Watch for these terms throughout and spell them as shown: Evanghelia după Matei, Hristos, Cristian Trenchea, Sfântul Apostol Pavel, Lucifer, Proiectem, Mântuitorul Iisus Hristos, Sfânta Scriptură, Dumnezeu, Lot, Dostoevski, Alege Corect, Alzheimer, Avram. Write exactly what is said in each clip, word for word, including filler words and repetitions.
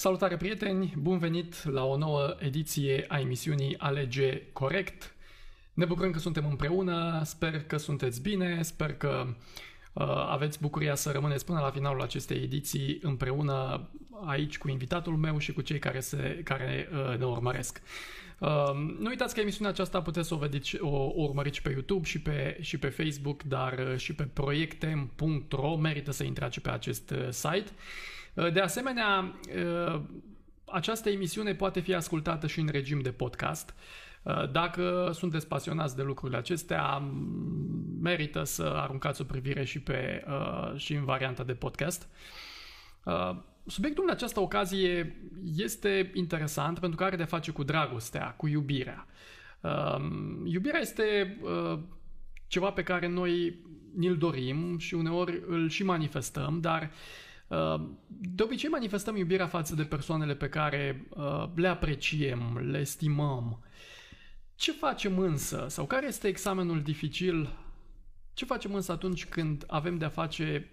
Salutare prieteni, bun venit la o nouă ediție a emisiunii Alege Corect. Ne bucurăm că suntem împreună, sper că sunteți bine, sper că uh, aveți bucuria să rămâneți până la finalul acestei ediții împreună aici cu invitatul meu și cu cei care, se, care uh, ne urmăresc. Uh, nu uitați că emisiunea aceasta puteți să o, vedeți, o, o urmăriți pe YouTube și pe, și pe Facebook, dar și pe proiectem punct ro, merită să intrați pe acest site. De asemenea, această emisiune poate fi ascultată și în regim de podcast. Dacă sunteți pasionați de lucrurile acestea, merită să aruncați o privire și, pe, și în varianta de podcast. Subiectul în această ocazie este interesant pentru că are de face cu dragostea, cu iubirea. Iubirea este ceva pe care noi ni-l dorim și uneori îl și manifestăm, dar de obicei manifestăm iubirea față de persoanele pe care le apreciem, le estimăm. Ce facem însă, sau care este examenul dificil, ce facem însă atunci când avem de-a face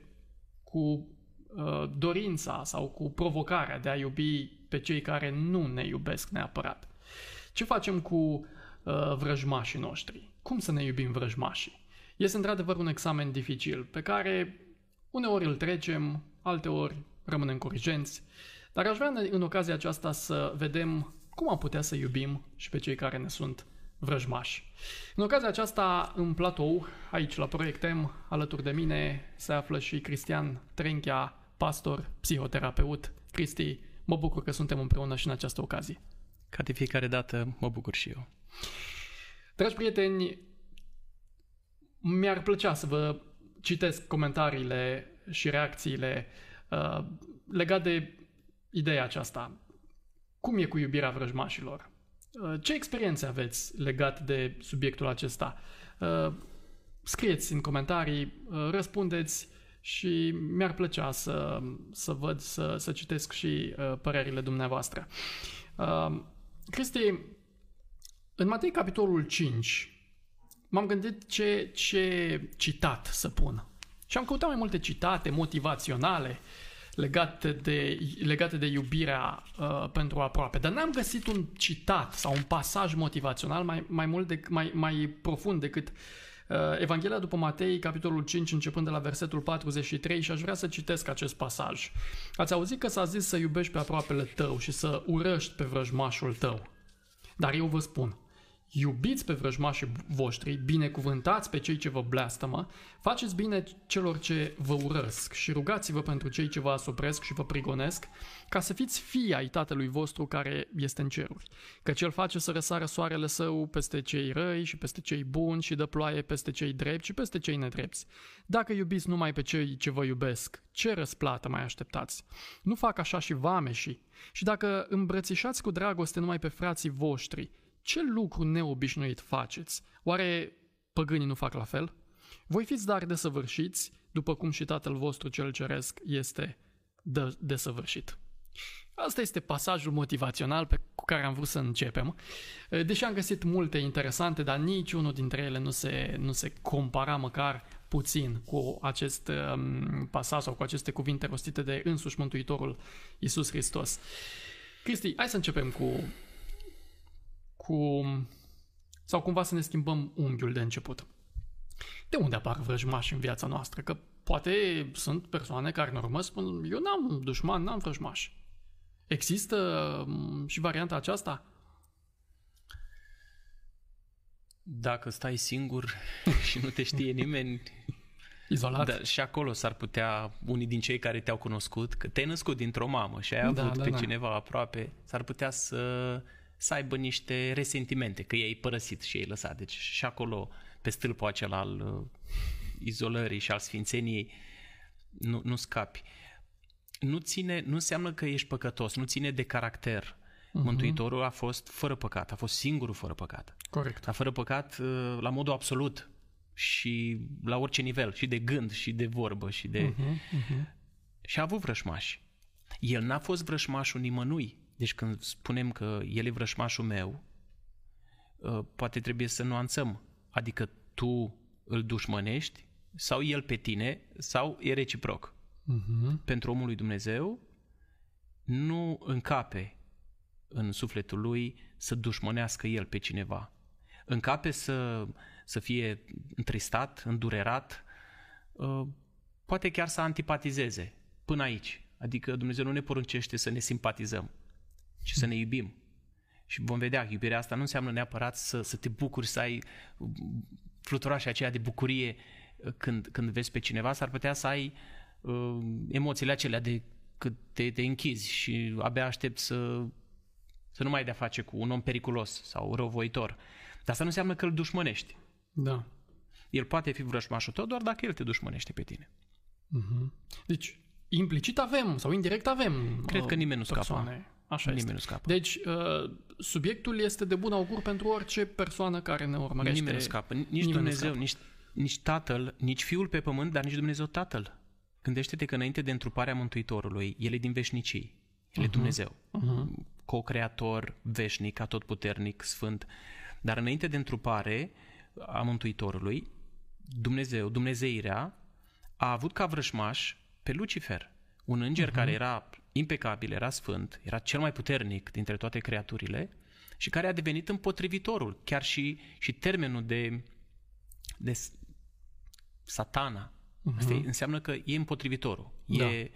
cu dorința sau cu provocarea de a iubi pe cei care nu ne iubesc neapărat? Ce facem cu vrăjmașii noștri? Cum să ne iubim vrăjmașii? Este într-adevăr un examen dificil pe care uneori îl trecem, alteori rămânem corigenți, dar aș vrea în ocazia aceasta să vedem cum am putea să iubim și pe cei care ne sunt vrăjmași. În ocazia aceasta, în platou, aici la Proiectem, alături de mine se află și Cristian Trenchea, pastor, psihoterapeut. Cristi, mă bucur că suntem împreună și în această ocazie. Ca de fiecare dată, mă bucur și eu. Dragi prieteni, mi-ar plăcea să vă citesc comentariile și reacțiile uh, legate de ideea aceasta. Cum e cu iubirea vrăjmașilor? Uh, ce experiențe aveți legat de subiectul acesta? Uh, scrieți în comentarii, uh, răspundeți și mi-ar plăcea să, să văd, să, să citesc și uh, părerile dumneavoastră. Uh, Cristi, în Matei capitolul cinci, m-am gândit ce, ce citat să pun. Și am căutat mai multe citate motivaționale legate de, legate de iubirea uh, pentru aproape. Dar n-am găsit un citat sau un pasaj motivațional mai, mai, mult de, mai, mai profund decât uh, Evanghelia după Matei, capitolul cinci, începând de la versetul patruzeci și trei, și aș vrea să citesc acest pasaj. Ați auzit că s-a zis să iubești pe aproapele tău și să urăști pe vrăjmașul tău. Dar eu vă spun, iubiți pe vrăjmașii voștri, binecuvântați pe cei ce vă blastămă, faceți bine celor ce vă urăsc și rugați-vă pentru cei ce vă asupresc și vă prigonesc, ca să fiți fii ai Tatălui vostru care este în ceruri. Căci El face să răsară soarele Său peste cei răi și peste cei buni și dă ploaie peste cei drepți și peste cei nedrepți. Dacă iubiți numai pe cei ce vă iubesc, ce răsplată mai așteptați? Nu fac așa și vameșii. Și dacă îmbrățișați cu dragoste numai pe frații voștri, ce lucru neobișnuit faceți? Oare păgânii nu fac la fel? Voi fiți dar desăvârșiți, după cum și Tatăl vostru cel ceresc este desăvârșit. Asta este pasajul motivațional pe care am vrut să începem. Deși am găsit multe interesante, dar niciunul dintre ele nu se, nu se compara măcar puțin cu acest pasaj sau cu aceste cuvinte rostite de însuși Mântuitorul Iisus Hristos. Cristi, hai să începem cu... Cu, sau cumva să ne schimbăm unghiul de început. De unde apar vrăjmași în viața noastră? Că poate sunt persoane care în urmă spun, eu n-am dușman, n-am vrăjmași. Există și varianta aceasta? Dacă stai singur și nu te știe nimeni, izolat. Da, și acolo s-ar putea unii din cei care te-au cunoscut, că te-ai născut dintr-o mamă și ai avut da, da, pe da. cineva aproape, s-ar putea să... să aibă niște resentimente, că i-ai părăsit și i-ai lăsat. Deci și acolo, pe stâlpul acela al izolării și al sfințeniei, nu, nu scapi. Nu ține, nu înseamnă că ești păcătos, nu ține de caracter. Uh-huh. Mântuitorul a fost fără păcat, a fost singurul fără păcat. Corect. A fără păcat la modul absolut și la orice nivel, și de gând, și de vorbă, și de... Uh-huh. Uh-huh. Și a avut vrăjmași. El n-a fost vrăjmașul nimănui. Deci când spunem că el e vrăjmașul meu, poate trebuie să nuanțăm. Adică tu îl dușmănești sau el pe tine sau e reciproc. Uh-huh. Pentru omul lui Dumnezeu nu încape în sufletul lui să dușmănească el pe cineva. Încape să, să fie întristat, îndurerat, poate chiar să antipatizeze până aici. Adică Dumnezeu nu ne poruncește să ne simpatizăm, ci să ne iubim. Și vom vedea că iubirea asta nu înseamnă neapărat să, să te bucuri, să ai fluturașa aceea de bucurie când, când vezi pe cineva, s-ar putea să ai uh, emoțiile acelea de că te, te închizi și abia aștept să, să nu mai ai de-a face cu un om periculos sau răuvoitor. Dar asta nu înseamnă că îl dușmănești. Da. El poate fi vrăjmașul tău doar dacă el te dușmănește pe tine. Uh-huh. Deci, implicit avem sau indirect avem. Cred că nimeni nu scapă. Așa este. Nimeni nu scapă. Deci, subiectul este de bun augur pentru orice persoană care ne urmărește. Nimeni nu scapă. Nici nimeni Dumnezeu, scapă. Nici, nici Tatăl, nici Fiul pe pământ, dar nici Dumnezeu Tatăl. Gândește-te că înainte de întruparea Mântuitorului, El e din veșnicii. El e uh-huh. Dumnezeu. Uh-huh. Co-creator, veșnic, atotputernic, sfânt. Dar înainte de întrupare a Mântuitorului, Dumnezeu, Dumnezeirea, a avut ca vrășmaș pe Lucifer, un înger uh-huh. care era impecabil, era sfânt, era cel mai puternic dintre toate creaturile și care a devenit împotrivitorul, chiar și, și termenul de, de satana. Uh-huh. Asta înseamnă că e împotrivitorul, da. e,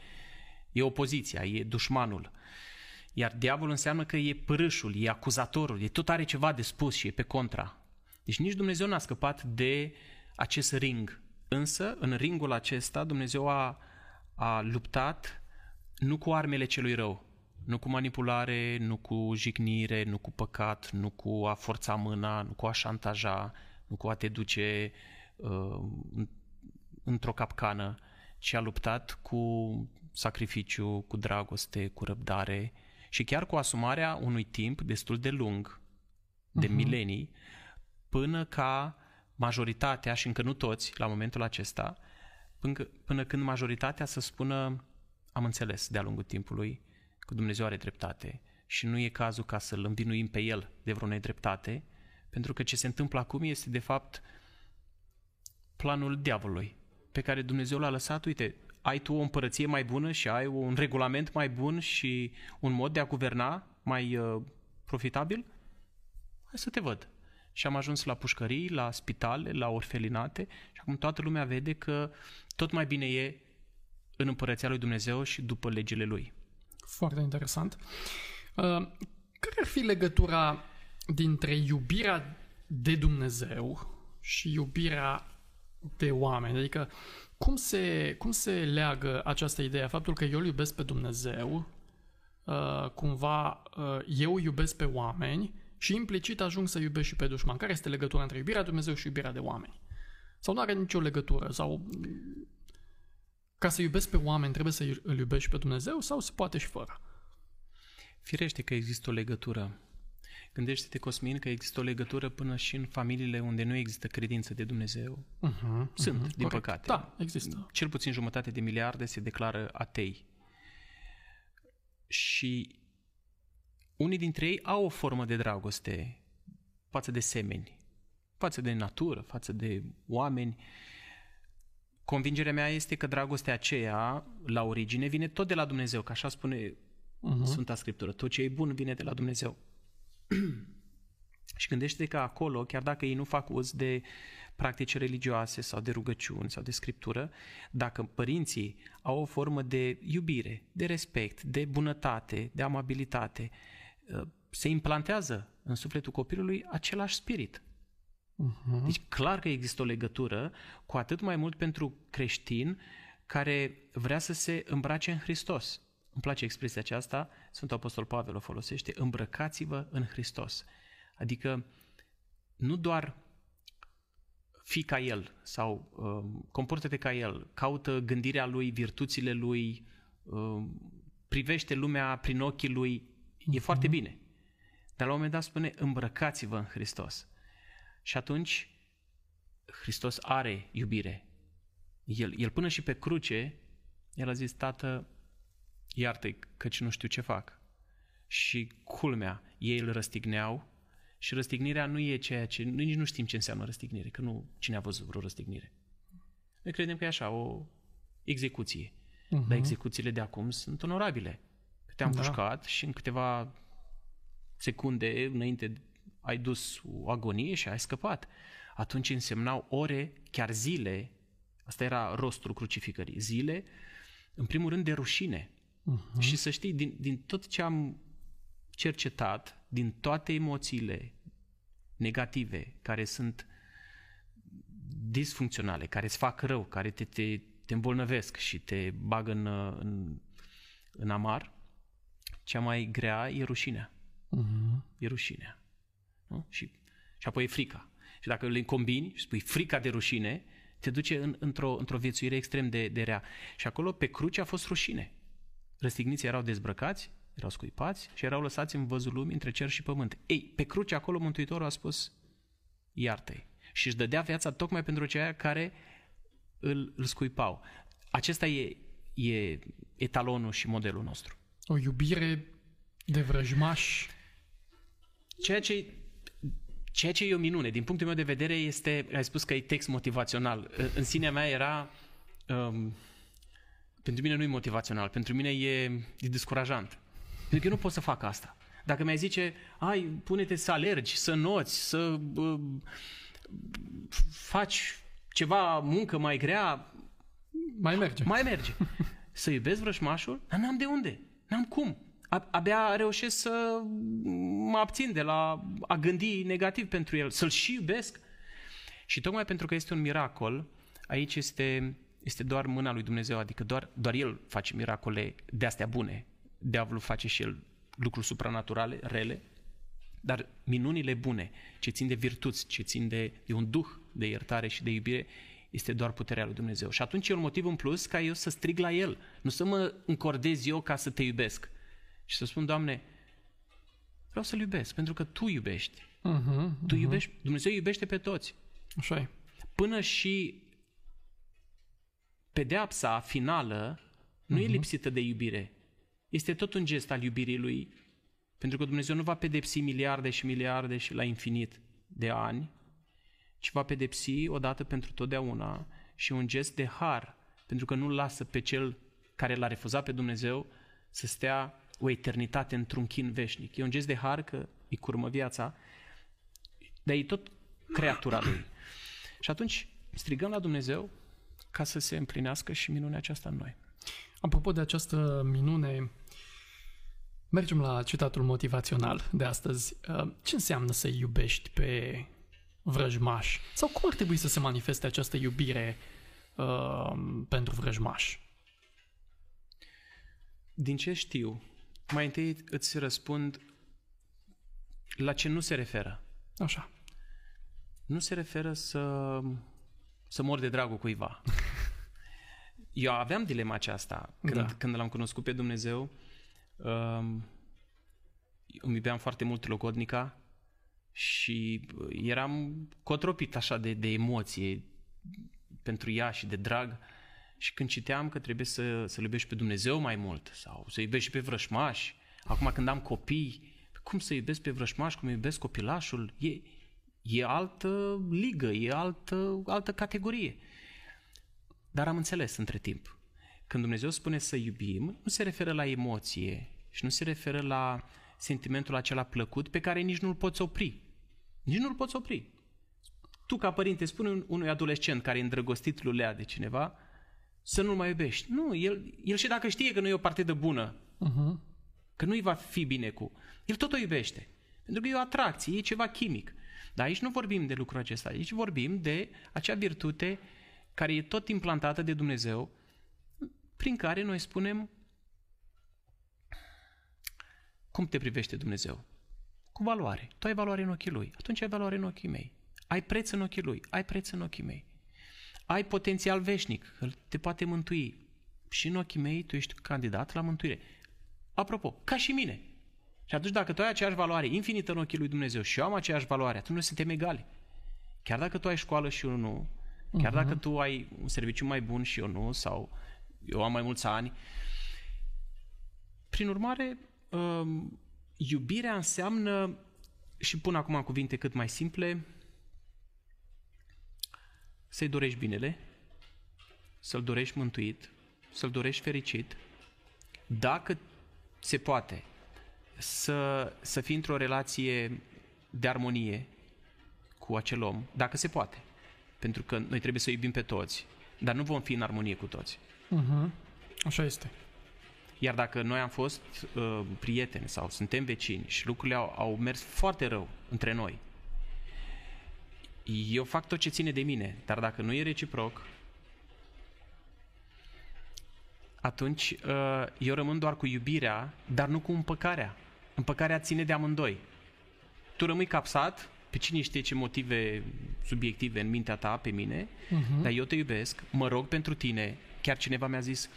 e opoziția, e dușmanul. Iar diavolul înseamnă că e părâșul, e acuzatorul, e tot are ceva de spus și e pe contra. Deci nici Dumnezeu n-a scăpat de acest ring. Însă, în ringul acesta, Dumnezeu a, a luptat nu cu armele celui rău, nu cu manipulare, nu cu jignire, nu cu păcat, nu cu a forța mâna, nu cu a șantaja, nu cu a te duce uh, într-o capcană, ci a luptat cu sacrificiu, cu dragoste, cu răbdare și chiar cu asumarea unui timp destul de lung, de uh-huh. milenii, până ca majoritatea, și încă nu toți la momentul acesta, până, până când majoritatea să spună: am înțeles de-a lungul timpului că Dumnezeu are dreptate și nu e cazul ca să-L învinuim pe El de vreo nedreptate, pentru că ce se întâmplă acum este de fapt planul diavolului pe care Dumnezeu l-a lăsat. Uite, ai tu o împărăție mai bună și ai un regulament mai bun și un mod de a guverna mai uh, profitabil? Hai să te văd. Și am ajuns la pușcării, la spitale, la orfelinate și acum toată lumea vede că tot mai bine e în împărăția lui Dumnezeu și după legile lui. Foarte interesant. Care ar fi legătura dintre iubirea de Dumnezeu și iubirea de oameni? Adică cum se, cum se leagă această idee, faptul că eu îl iubesc pe Dumnezeu, cumva eu iubesc pe oameni și implicit ajung să iubesc și pe dușman. Care este legătura între iubirea de Dumnezeu și iubirea de oameni? Sau nu are nicio legătură? Sau... Ca să iubesc pe oameni, trebuie să îl iubești pe Dumnezeu sau se poate și fără? Firește că există o legătură. Gândește-te, Cosmin, că există o legătură până și în familiile unde nu există credință de Dumnezeu. Uh-huh, Sunt, uh-huh, din corect. păcate. Da, există. Cel puțin jumătate de miliarde se declară atei. Și unii dintre ei au o formă de dragoste față de semeni, față de natură, față de oameni. Convingerea mea este că dragostea aceea, la origine, vine tot de la Dumnezeu, că așa spune uh-huh. Sfânta Scriptură. Tot ce e bun vine de la Dumnezeu. Și gândește-te că acolo, chiar dacă ei nu fac uz de practici religioase sau de rugăciuni sau de Scriptură, dacă părinții au o formă de iubire, de respect, de bunătate, de amabilitate, se implantează în sufletul copilului același spirit. Deci clar că există o legătură, cu atât mai mult pentru creștin care vrea să se îmbrace în Hristos. Îmi place expresia aceasta, Sfântul Apostol Pavel o folosește: îmbrăcați-vă în Hristos. Adică nu doar fii ca El sau uh, comportă-te ca El, caută gândirea Lui, virtuțile Lui, uh, privește lumea prin ochii Lui, e uh-huh. foarte bine. Dar la un moment dat spune: îmbrăcați-vă în Hristos. Și atunci Hristos are iubire. El, el până și pe cruce, el a zis: Tată, iartă-i căci nu știu ce fac. Și culmea, ei îl răstigneau și răstignirea nu e ceea ce... Nici nu știm ce înseamnă răstignire, că nu cine a văzut vreo răstignire. Noi credem că e așa, o execuție. Uh-huh. Dar execuțiile de acum sunt onorabile. te-am da. pușcat și în câteva secunde înainte ai dus o agonie și ai scăpat. Atunci însemnau ore, chiar zile, asta era rostul crucificării, zile, în primul rând de rușine. Uh-huh. Și să știi, din, din tot ce am cercetat, din toate emoțiile negative care sunt disfuncționale, care îți fac rău, care te, te, te îmbolnăvesc și te bagă în, în, în amar, cea mai grea e rușinea. Uh-huh. E rușinea. Nu? Și, și apoi e frica. Și dacă le combini și spui frica de rușine, te duce în, într-o, într-o viețuire extrem de, de rea. Și acolo pe cruce a fost rușine. Răstigniții erau dezbrăcați, erau scuipați și erau lăsați în văzul lumii între cer și pământ. Ei, pe cruce acolo Mântuitorul a spus iartă-i. Și își dădea viața tocmai pentru cei care îl, îl scuipau. Acesta e, e etalonul și modelul nostru. O iubire de vrăjmași. Ceea ce, ceea ce e o minune, din punctul meu de vedere, este, ai spus că e text motivațional. În sinea mea era... Um, pentru mine nu e motivațional, pentru mine e, e descurajant. Pentru că eu nu pot să fac asta. Dacă mi-ai zice, ai, pune-te să alergi, să noți, să uh, faci ceva, muncă mai grea, mai merge. Mai merge. Să iubesc vrăjmașul? Dar n-am de unde, n-am cum. Abia reușesc să mă abțin de la a gândi negativ pentru el, să-l și iubesc. Și tocmai pentru că este un miracol, aici este... este doar mâna lui Dumnezeu, adică doar, doar El face miracole de-astea bune. Diavolul face și el lucruri supranaturale, rele, dar minunile bune, ce țin de virtuți, ce țin de, de un duh de iertare și de iubire, este doar puterea lui Dumnezeu. Și atunci e un motiv în plus ca eu să strig la El, nu să mă încordez eu ca să te iubesc. Și să spun, Doamne, vreau să-L iubesc, pentru că Tu iubești. Uh-huh, uh-huh. Tu iubești, Dumnezeu iubește pe toți. Așa e. Până și pedeapsa finală nu uh-huh. e lipsită de iubire. Este tot un gest al iubirii lui, pentru că Dumnezeu nu va pedepsi miliarde și miliarde și la infinit de ani, ci va pedepsi odată pentru totdeauna și un gest de har, pentru că nu lasă pe cel care l-a refuzat pe Dumnezeu să stea o eternitate într-un chin veșnic. E un gest de har că îi curmă viața, dar e tot creatura lui. Și atunci strigăm la Dumnezeu ca să se împlinească și minunea aceasta în noi. Apropo de această minune, mergem la citatul motivațional de astăzi. Ce înseamnă să iubești pe vrăjmaș? Sau cum ar trebui să se manifeste această iubire uh, pentru vrăjmaș? Din ce știu, mai întâi îți răspund la ce nu se referă. Așa. Nu se referă să... să mor de dragul cuiva. Eu aveam dilema aceasta. Când, da. când l-am cunoscut pe Dumnezeu, um, îmi iubeam foarte mult logodnica și eram cotropit așa de, de emoție pentru ea și de drag. Și când citeam că trebuie să, să-L iubești pe Dumnezeu mai mult sau să iubești și pe vrășmași, acum când am copii, cum să iubesc pe vrășmași, cum iubesc copilașul, e... E altă ligă, e altă, altă categorie. Dar am înțeles între timp. Când Dumnezeu spune să iubim, nu se referă la emoție și nu se referă la sentimentul acela plăcut pe care nici nu-l poți opri. Nici nu-l poți opri. Tu, ca părinte, spune unui adolescent care e îndrăgostit lulea de cineva să nu-l mai iubești. Nu, el, el și dacă știe că nu e o partidă bună, uh-huh. că nu-i va fi bine cu, el tot o iubește. Pentru că e o atracție, e ceva chimic. Dar aici nu vorbim de lucrul acesta, aici vorbim de acea virtute care e tot implantată de Dumnezeu, prin care noi spunem cum te privește Dumnezeu? Cu valoare. Tu ai valoare în ochii Lui, atunci ai valoare în ochii mei. Ai preț în ochii Lui, ai preț în ochii mei. Ai potențial veșnic, El te poate mântui. Și în ochii mei tu ești candidat la mântuire. Apropo, ca și mine. Și atunci dacă tu ai aceeași valoare infinită în ochii lui Dumnezeu și eu am aceeași valoare, atunci noi suntem egali. Chiar dacă tu ai școală și eu nu, chiar uh-huh. dacă tu ai un serviciu mai bun și eu nu, sau eu am mai mulți ani. Prin urmare, iubirea înseamnă, și pun acum în cuvinte cât mai simple, să-i dorești binele, să-l dorești mântuit, să-l dorești fericit, dacă se poate să, să fii într-o relație de armonie cu acel om, dacă se poate. Pentru că noi trebuie să iubim pe toți, dar nu vom fi în armonie cu toți. Uh-huh. Așa este. Iar dacă noi am fost uh, prieteni sau suntem vecini și lucrurile au, au mers foarte rău între noi, eu fac tot ce ține de mine, dar dacă nu e reciproc, atunci uh, eu rămân doar cu iubirea, dar nu cu împăcarea. Împăcarea ține de amândoi. Tu rămâi capsat, pe cine știe ce motive subiective în mintea ta, pe mine, uh-huh. dar eu te iubesc, mă rog pentru tine. Chiar cineva mi-a zis,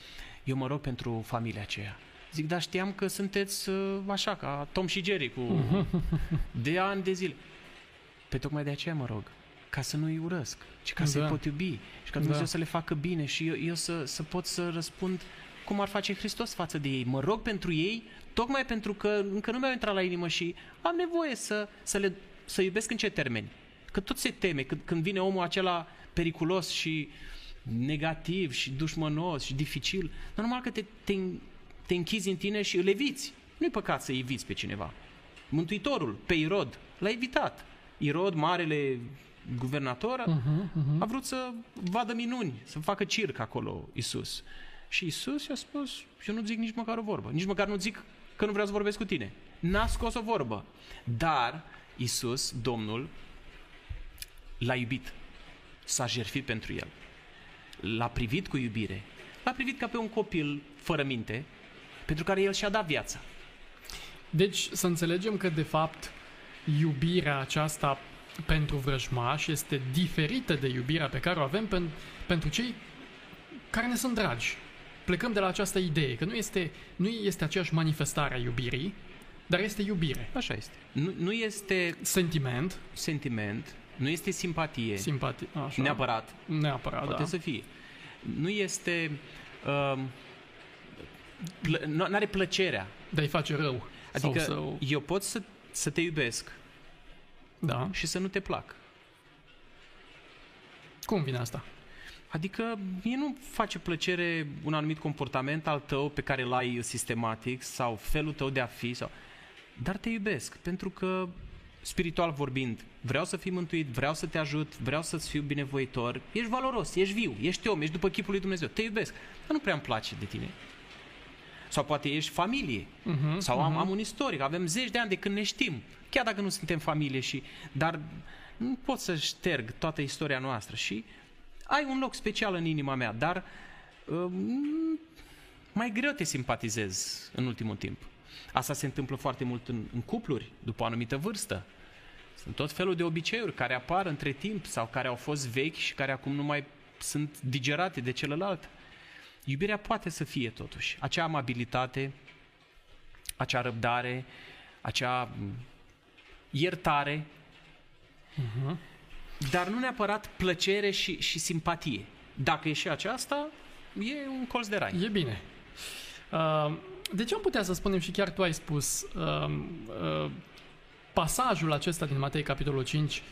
eu mă rog pentru familia aceea. Zic, dar știam că sunteți așa, ca Tom și Jerry, cu de ani de zile. Pe tocmai de aceea mă rog, ca să nu-i urăsc, ci ca da. să-i pot iubi și ca Dumnezeu da. să le facă bine și eu, eu să, să pot să răspund cum ar face Hristos față de ei. Mă rog pentru ei, tocmai pentru că încă nu mi-au intrat la inimă și am nevoie să, să, le, să iubesc în ce termeni. Că tot se teme, că, când vine omul acela periculos și negativ și dușmănos și dificil, normal că te, te, te închizi în tine și îl eviți. Nu-i păcat să eviți pe cineva. Mântuitorul, pe Irod, l-a evitat. Irod, marele guvernator, uh-huh, uh-huh. a vrut să vadă minuni, să facă circ acolo Iisus. Și Iisus i-a spus, eu nu zic nici măcar o vorbă, nici măcar nu zic că nu vreau să vorbesc cu tine. N-a scos o vorbă. Dar Iisus, Domnul, l-a iubit, s-a jertfit pentru el. L-a privit cu iubire, l-a privit ca pe un copil fără minte, pentru care el și-a dat viața. Deci să înțelegem că, de fapt, iubirea aceasta pentru vrăjmași este diferită de iubirea pe care o avem pen, pentru cei care ne sunt dragi. Plecăm de la această idee, că nu este, nu este aceeași manifestare a iubirii, dar este iubire. Așa este. Nu, nu este... Sentiment. Sentiment. Nu este simpatie. Simpatie. Așa. Neapărat. Neapărat, Poate da. să fie. Nu este... Uh, plă, nu are plăcerea. De-i face rău. Adică sau, eu pot să Să te iubesc da. și să nu te plac. Cum vine asta? Adică mie nu face plăcere un anumit comportament al tău pe care l-ai sistematic sau felul tău de a fi. Sau... Dar te iubesc pentru că, spiritual vorbind, vreau să fii mântuit, vreau să te ajut, vreau să-ți fiu binevoitor. Ești valoros, ești viu, ești om, ești după chipul lui Dumnezeu. Te iubesc, dar nu prea îmi place de tine. Sau poate ești familie, uh-huh, sau am, uh-huh. am un istoric, avem zeci de ani de când ne știm, chiar dacă nu suntem familie, și, dar nu pot să șterg toată istoria noastră și ai un loc special în inima mea, dar uh, mai greu te simpatizezi în ultimul timp. Asta se întâmplă foarte mult în, în cupluri, după o anumită vârstă. Sunt tot felul de obiceiuri care apar între timp sau care au fost vechi și care acum nu mai sunt digerate de celălalt. Iubirea poate să fie totuși acea amabilitate, acea răbdare, acea iertare, uh-huh. dar nu neapărat plăcere și, și simpatie. Dacă e și aceasta, e un colț de rai. E bine. Uh, de ce am putea să spunem, și chiar tu ai spus, uh, uh, pasajul acesta din Matei, capitolul cinci,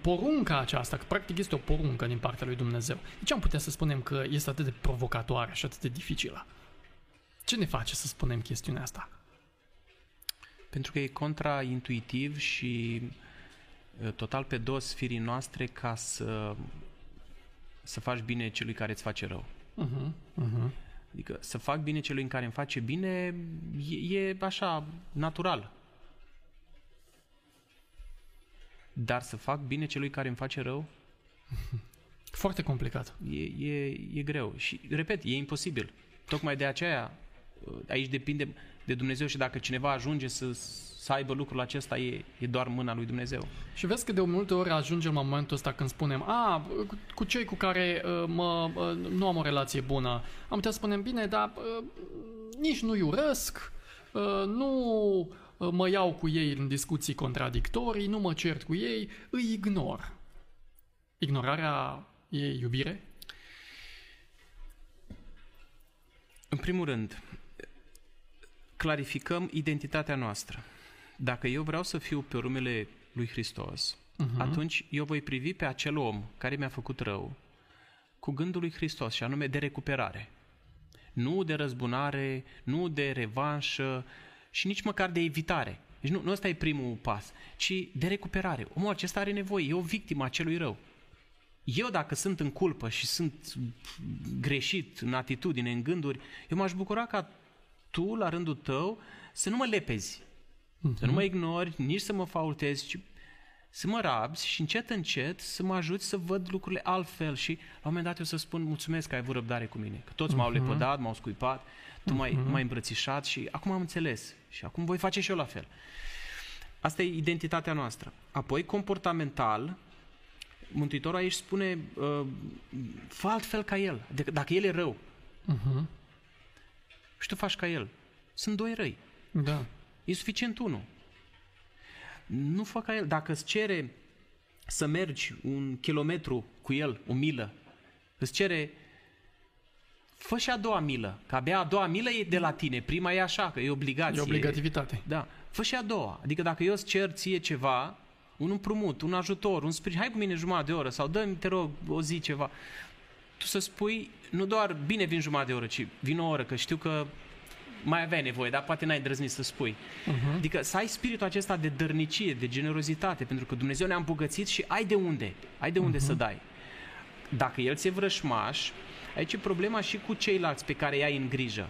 porunca aceasta, că practic este o poruncă din partea lui Dumnezeu. De ce am putea să spunem că este atât de provocatoare și atât de dificilă? Ce ne face să spunem chestiunea asta? Pentru că e contraintuitiv și total pe dos firii noastre ca să, să faci bine celui care îți face rău. Uh-huh, uh-huh. Adică să fac bine celui în care îmi face bine e, e așa, natural. Dar să fac bine celui care îmi face rău? Foarte complicat. E, e, e greu. Și, repet, e imposibil. Tocmai de aceea, aici depinde de Dumnezeu și dacă cineva ajunge să, să aibă lucrul acesta, e, e doar mâna lui Dumnezeu. Și vezi că de multe ori ajungem la momentul ăsta când spunem, a, cu cei cu care mă, nu am o relație bună, am putea să spunem, bine, dar nici nu-i urăsc, nu... mă iau cu ei în discuții contradictorii, nu mă cert cu ei, îi ignor. Ignorarea e iubire? În primul rând, clarificăm identitatea noastră. Dacă eu vreau să fiu pe urmele lui Hristos, uh-huh. atunci eu voi privi pe acel om care mi-a făcut rău cu gândul lui Hristos, și anume de recuperare. nu de răzbunare, nu de revanșă și nici măcar de evitare. Deci nu, nu ăsta e primul pas, ci de recuperare. Omul acesta are nevoie, e o victimă a celui rău. Eu dacă sunt în culpă și sunt greșit în atitudine, în gânduri, eu m-aș bucura ca tu, la rândul tău, să nu mă lepezi, uh-huh. să nu mă ignori, nici să mă faultezi, ci să mă rabzi și încet, încet să mă ajuți să văd lucrurile altfel și la un moment dat eu să spun mulțumesc că ai avut răbdare cu mine, că toți uh-huh. m-au lepădat, m-au scuipat, tu m-ai, uh-huh. m-ai îmbrățișat și acum am înțeles și acum voi face și eu la fel. Asta e identitatea noastră. Apoi, comportamental, Mântuitorul aici spune uh, fă altfel ca el. De- dacă el e rău uh-huh. și tu faci ca el, sunt doi răi. Da. E suficient unul. Nu fă ca el. Dacă îți cere să mergi un kilometru cu el, o milă, îți cere, fă și a doua milă, că abia a doua milă e de la tine, prima e așa, că e obligație. E obligativitate. Da. Fă și a doua. Adică dacă eu îți cer ție ceva, un împrumut, un ajutor, un sprijin, hai cu mine jumătate de oră sau dă-mi, te rog, o zi ceva, tu să spui, nu doar bine vin jumătate de oră, ci vin o oră, că știu că mai aveai nevoie, dar poate n-ai drăznit să spui. Uh-huh. Adică să ai spiritul acesta de dărnicie, de generozitate, pentru că Dumnezeu ne-a îmbogățit și ai de unde, ai de unde uh-huh. să dai. Dacă el ți-e vrășmaș, aici e problema și cu ceilalți pe care i-ai în grijă.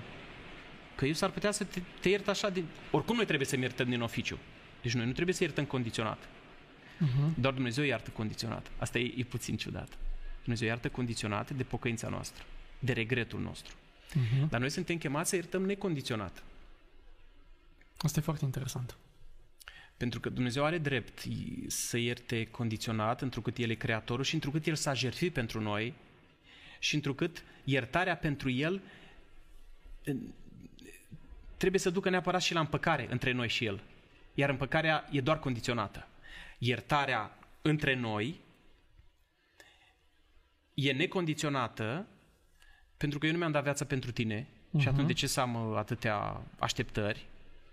Că eu s-ar putea să te, te iert așa, de... oricum noi trebuie să-mi iertăm din oficiu. Deci noi nu trebuie să iertăm condiționat. Uh-huh. Doar Dumnezeu iartă condiționat. Asta e, e puțin ciudat. Dumnezeu iartă condiționat de pocăința noastră, de regretul nostru. Uh-huh. Dar noi suntem chemați să iertăm necondiționat. Asta e foarte interesant. Pentru că Dumnezeu are drept să ierte condiționat, întrucât El e Creatorul și întrucât El s-a jertfit pentru noi și întrucât iertarea pentru El trebuie să ducă neapărat și la împăcare între noi și El. Iar împăcarea e doar condiționată. Iertarea între noi e necondiționată pentru că eu nu mi-am dat viața pentru tine uh-huh. și atunci de ce să am atâtea așteptări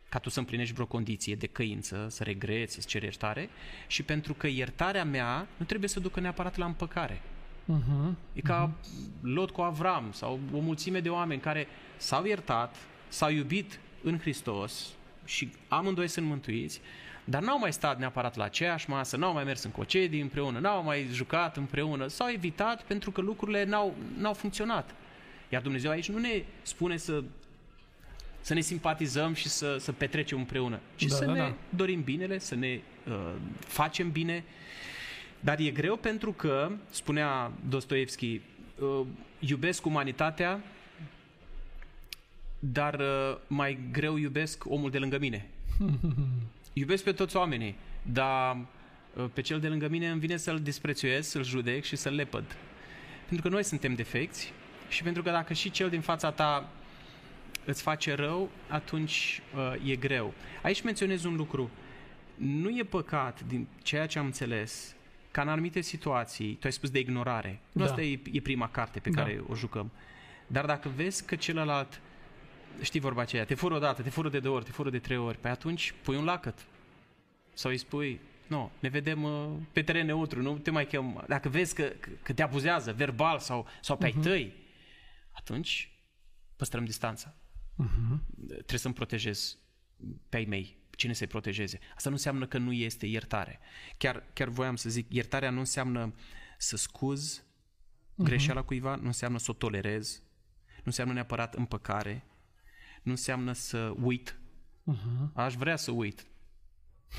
ca tu să împlinești vreo condiție de căință, să regreți, să-ți ceri iertare și pentru că iertarea mea nu trebuie să ducă neapărat la împăcare. Uh-huh. E ca uh-huh. Lot cu Avram sau o mulțime de oameni care s-au iertat, s-au iubit în Hristos și amândoi sunt mântuiți, dar n-au mai stat neapărat la aceeași masă, n-au mai mers în concedii împreună, n-au mai jucat împreună, s-au evitat pentru că lucrurile n-au, n-au funcționat. Iar Dumnezeu aici nu ne spune să, să ne simpatizăm și să, să petrecem împreună, ci da, să da, ne da. dorim binele, să ne uh, facem bine. Dar e greu pentru că, spunea Dostoevski, uh, iubesc umanitatea, dar uh, mai greu iubesc omul de lângă mine. Iubesc pe toți oamenii, dar uh, pe cel de lângă mine îmi vine să-l disprețuiesc, să-l judec și să-l lepăd. Pentru că noi suntem defecți. Și pentru că dacă și cel din fața ta îți face rău, atunci uh, e greu. Aici menționez un lucru. Nu e păcat, din ceea ce am înțeles, ca în anumite situații, tu ai spus de ignorare. Da. Asta e, e prima carte pe care da. o jucăm. Dar dacă vezi că celălalt, știi vorba aceea, te fură o dată, te fură de două ori, te fură de trei ori, păi atunci pui un lacăt. Sau îi spui, nu, no, ne vedem uh, pe teren neutru, nu te mai chem. Dacă vezi că, că te abuzează verbal sau, sau pe uh-huh. ai tăi, atunci păstrăm distanța. Uh-huh. Trebuie să-mi protejez pe ai mei. Cine să-i protejeze? Asta nu înseamnă că nu este iertare. Chiar, chiar voiam să zic, iertarea nu înseamnă să scuz uh-huh. greșeala cuiva, nu înseamnă să o tolerez, nu înseamnă neapărat împăcare, nu înseamnă să uit. Uh-huh. Aș vrea să uit.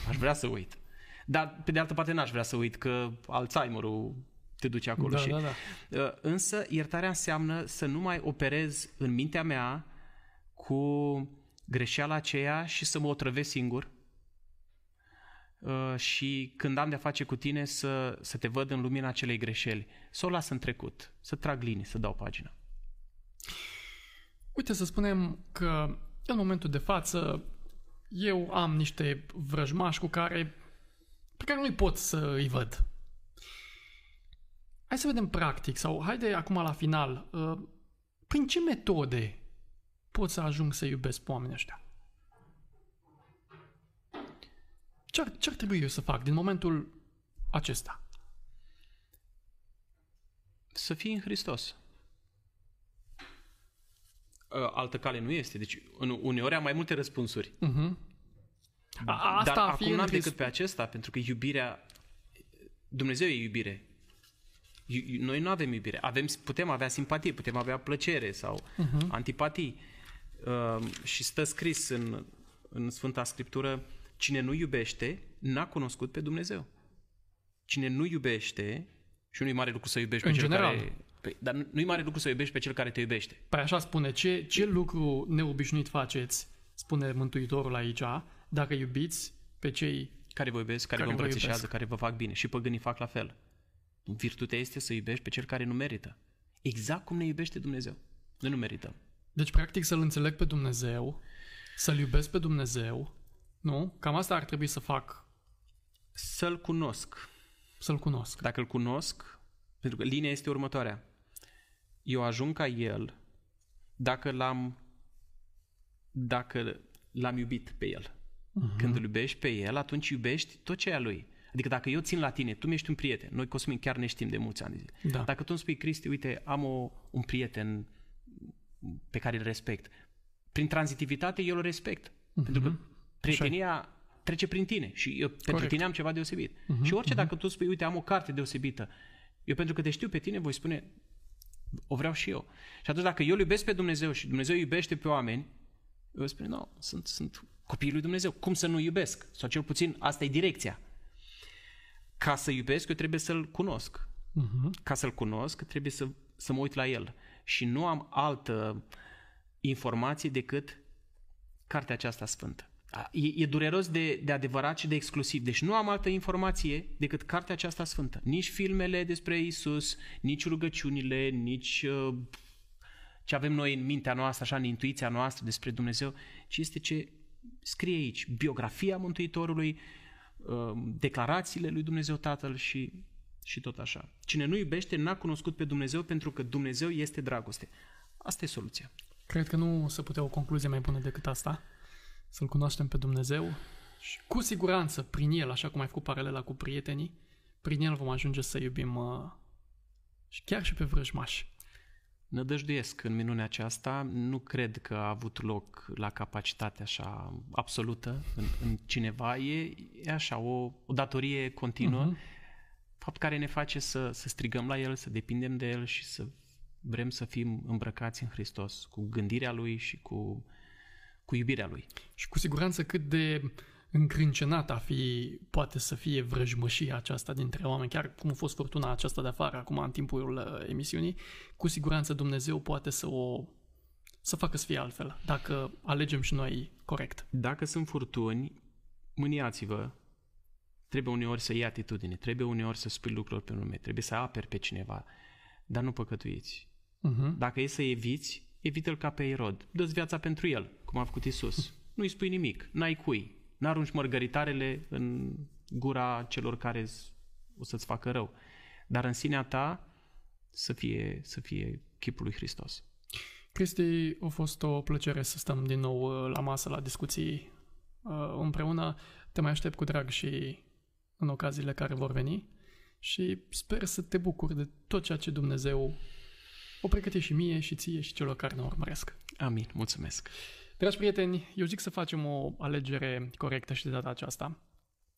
Aș vrea să uit. Dar, pe de altă parte, n-aș vrea să uit că Alzheimerul te duce acolo da, și... Da, da. Însă, iertarea înseamnă să nu mai operez în mintea mea cu greșeala aceea și să mă otrăvesc singur și când am de-a face cu tine să, să te văd în lumina acelei greșeli, să o las în trecut, să trag linii, să dau pagina. Uite, să spunem că în momentul de față eu am niște vrăjmași cu care, pe care nu-i pot să îi văd. Hai să vedem practic, sau haide acum la final, prin ce metode pot să ajung să iubesc pe oamenii ăștia? Ce-ar, ce-ar trebui eu să fac din momentul acesta? Să fii în Hristos. altă cale nu este. Deci uneori am mai multe răspunsuri. Uh-huh. A, asta dar acum n-am decât pe acesta, pentru că iubirea, Dumnezeu e iubire. Noi nu avem iubire. Avem, putem avea simpatie, putem avea plăcere sau uh-huh. antipatii. Uh, și stă scris în, în Sfânta Scriptură, cine nu iubește, n-a cunoscut pe Dumnezeu. Cine nu iubește, și nu-i mare lucru să iubești în pe cel general. Care... Pe, dar nu-i mare lucru să iubești pe cel care te iubește. Păi așa spune, ce, ce lucru neobișnuit faceți, spune Mântuitorul aici, dacă iubiți pe cei care vă iubesc, care, care vă îmbrățișează, care vă fac bine. Și păgânii fac la fel. Virtutea este să iubești pe cel care nu merită. Exact cum ne iubește Dumnezeu. Noi nu merităm. Deci, practic, să-L înțeleg pe Dumnezeu, să-L iubesc pe Dumnezeu, nu? Cam asta ar trebui să fac. Să-L cunosc. Să-L cunosc. Dacă îl cunosc, pentru că linia este următoarea. Eu ajung ca El dacă l-am, dacă l-am iubit pe El. Uh-huh. Când îl iubești pe El, atunci iubești tot ce e a Lui. Adică dacă eu țin la tine, tu mi-ești un prieten, noi Cosmin chiar ne știm de mulți ani de zi. Da. Dacă tu îmi spui, Cristi, uite, am o, un prieten pe care îl respect, prin tranzitivitate eu îl respect. Uh-huh. Pentru că prietenia așa trece prin tine și eu pentru Corect. Tine am ceva deosebit. Uh-huh. Și orice uh-huh. dacă tu spui, uite, am o carte deosebită, eu pentru că te știu pe tine voi spune, o vreau și eu. Și atunci dacă eu îl iubesc pe Dumnezeu și Dumnezeu iubește pe oameni, eu îi spun, nu, sunt, sunt copiii lui Dumnezeu. Cum să nu iubesc? Sau cel puțin asta e direcția. Ca să iubesc, eu trebuie să-L cunosc. Uh-huh. Ca să-L cunosc, trebuie să, să mă uit la El. Și nu am altă informație decât cartea aceasta sfântă. E, e dureros de, de adevărat și de exclusiv. Deci nu am altă informație decât cartea aceasta sfântă. Nici filmele despre Isus, nici rugăciunile, nici uh, ce avem noi în mintea noastră, așa, în intuiția noastră despre Dumnezeu, ci este ce scrie aici. Biografia Mântuitorului, declarațiile lui Dumnezeu Tatăl și, și tot așa. Cine nu iubește n-a cunoscut pe Dumnezeu, pentru că Dumnezeu este dragoste. Asta e soluția. Cred că nu se putea o concluzie mai bună decât asta. Să-L cunoaștem pe Dumnezeu și cu siguranță prin El, așa cum ai făcut paralela cu prietenii, prin El vom ajunge să iubim uh, și chiar și pe vrăjmași. Nădăjduiesc în minunea aceasta, nu cred că a avut loc la capacitate așa absolută în, în cineva, e, e așa o, o datorie continuă, uh-huh. fapt care ne face să, să strigăm la El, să depindem de El și să vrem să fim îmbrăcați în Hristos, cu gândirea Lui și cu, cu iubirea Lui. Și cu siguranță cât de încrâncenat a fi, poate să fie vrăjmășia aceasta dintre oameni, chiar cum a fost furtuna aceasta de afară, acum în timpul emisiunii, cu siguranță Dumnezeu poate să o să facă să fie altfel, dacă alegem și noi corect. Dacă sunt furtuni, mâniați-vă, trebuie uneori să iei atitudine, trebuie uneori să spui lucruri pe nume, trebuie să aperi pe cineva, dar nu păcătuiți. Uh-huh. Dacă e să eviți, evită-l ca pe Irod, dă-ți viața pentru el, cum a făcut Isus. Uh-huh. Nu-i spui nimic, n-ai cui. N-arunci mărgăritarele în gura celor care o să-ți facă rău. Dar în sinea ta să fie, să fie chipul lui Hristos. Cristi, a fost o plăcere să stăm din nou la masă, la discuții împreună. Te mai aștept cu drag și în ocaziile care vor veni și sper să te bucuri de tot ceea ce Dumnezeu o pregătește și mie și ție și celor care ne urmăresc. Amin, mulțumesc. Dragi prieteni, eu zic să facem o alegere corectă și de data aceasta,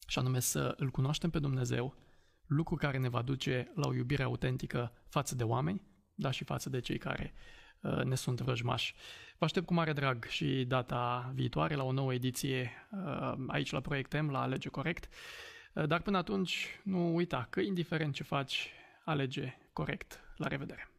și anume să îl cunoaștem pe Dumnezeu, lucru care ne va duce la o iubire autentică față de oameni, dar și față de cei care uh, ne sunt vrăjmași. Vă aștept cu mare drag și data viitoare la o nouă ediție uh, aici la Proiectem, la Alege Corect, uh, dar până atunci nu uita că indiferent ce faci, alege corect. La revedere!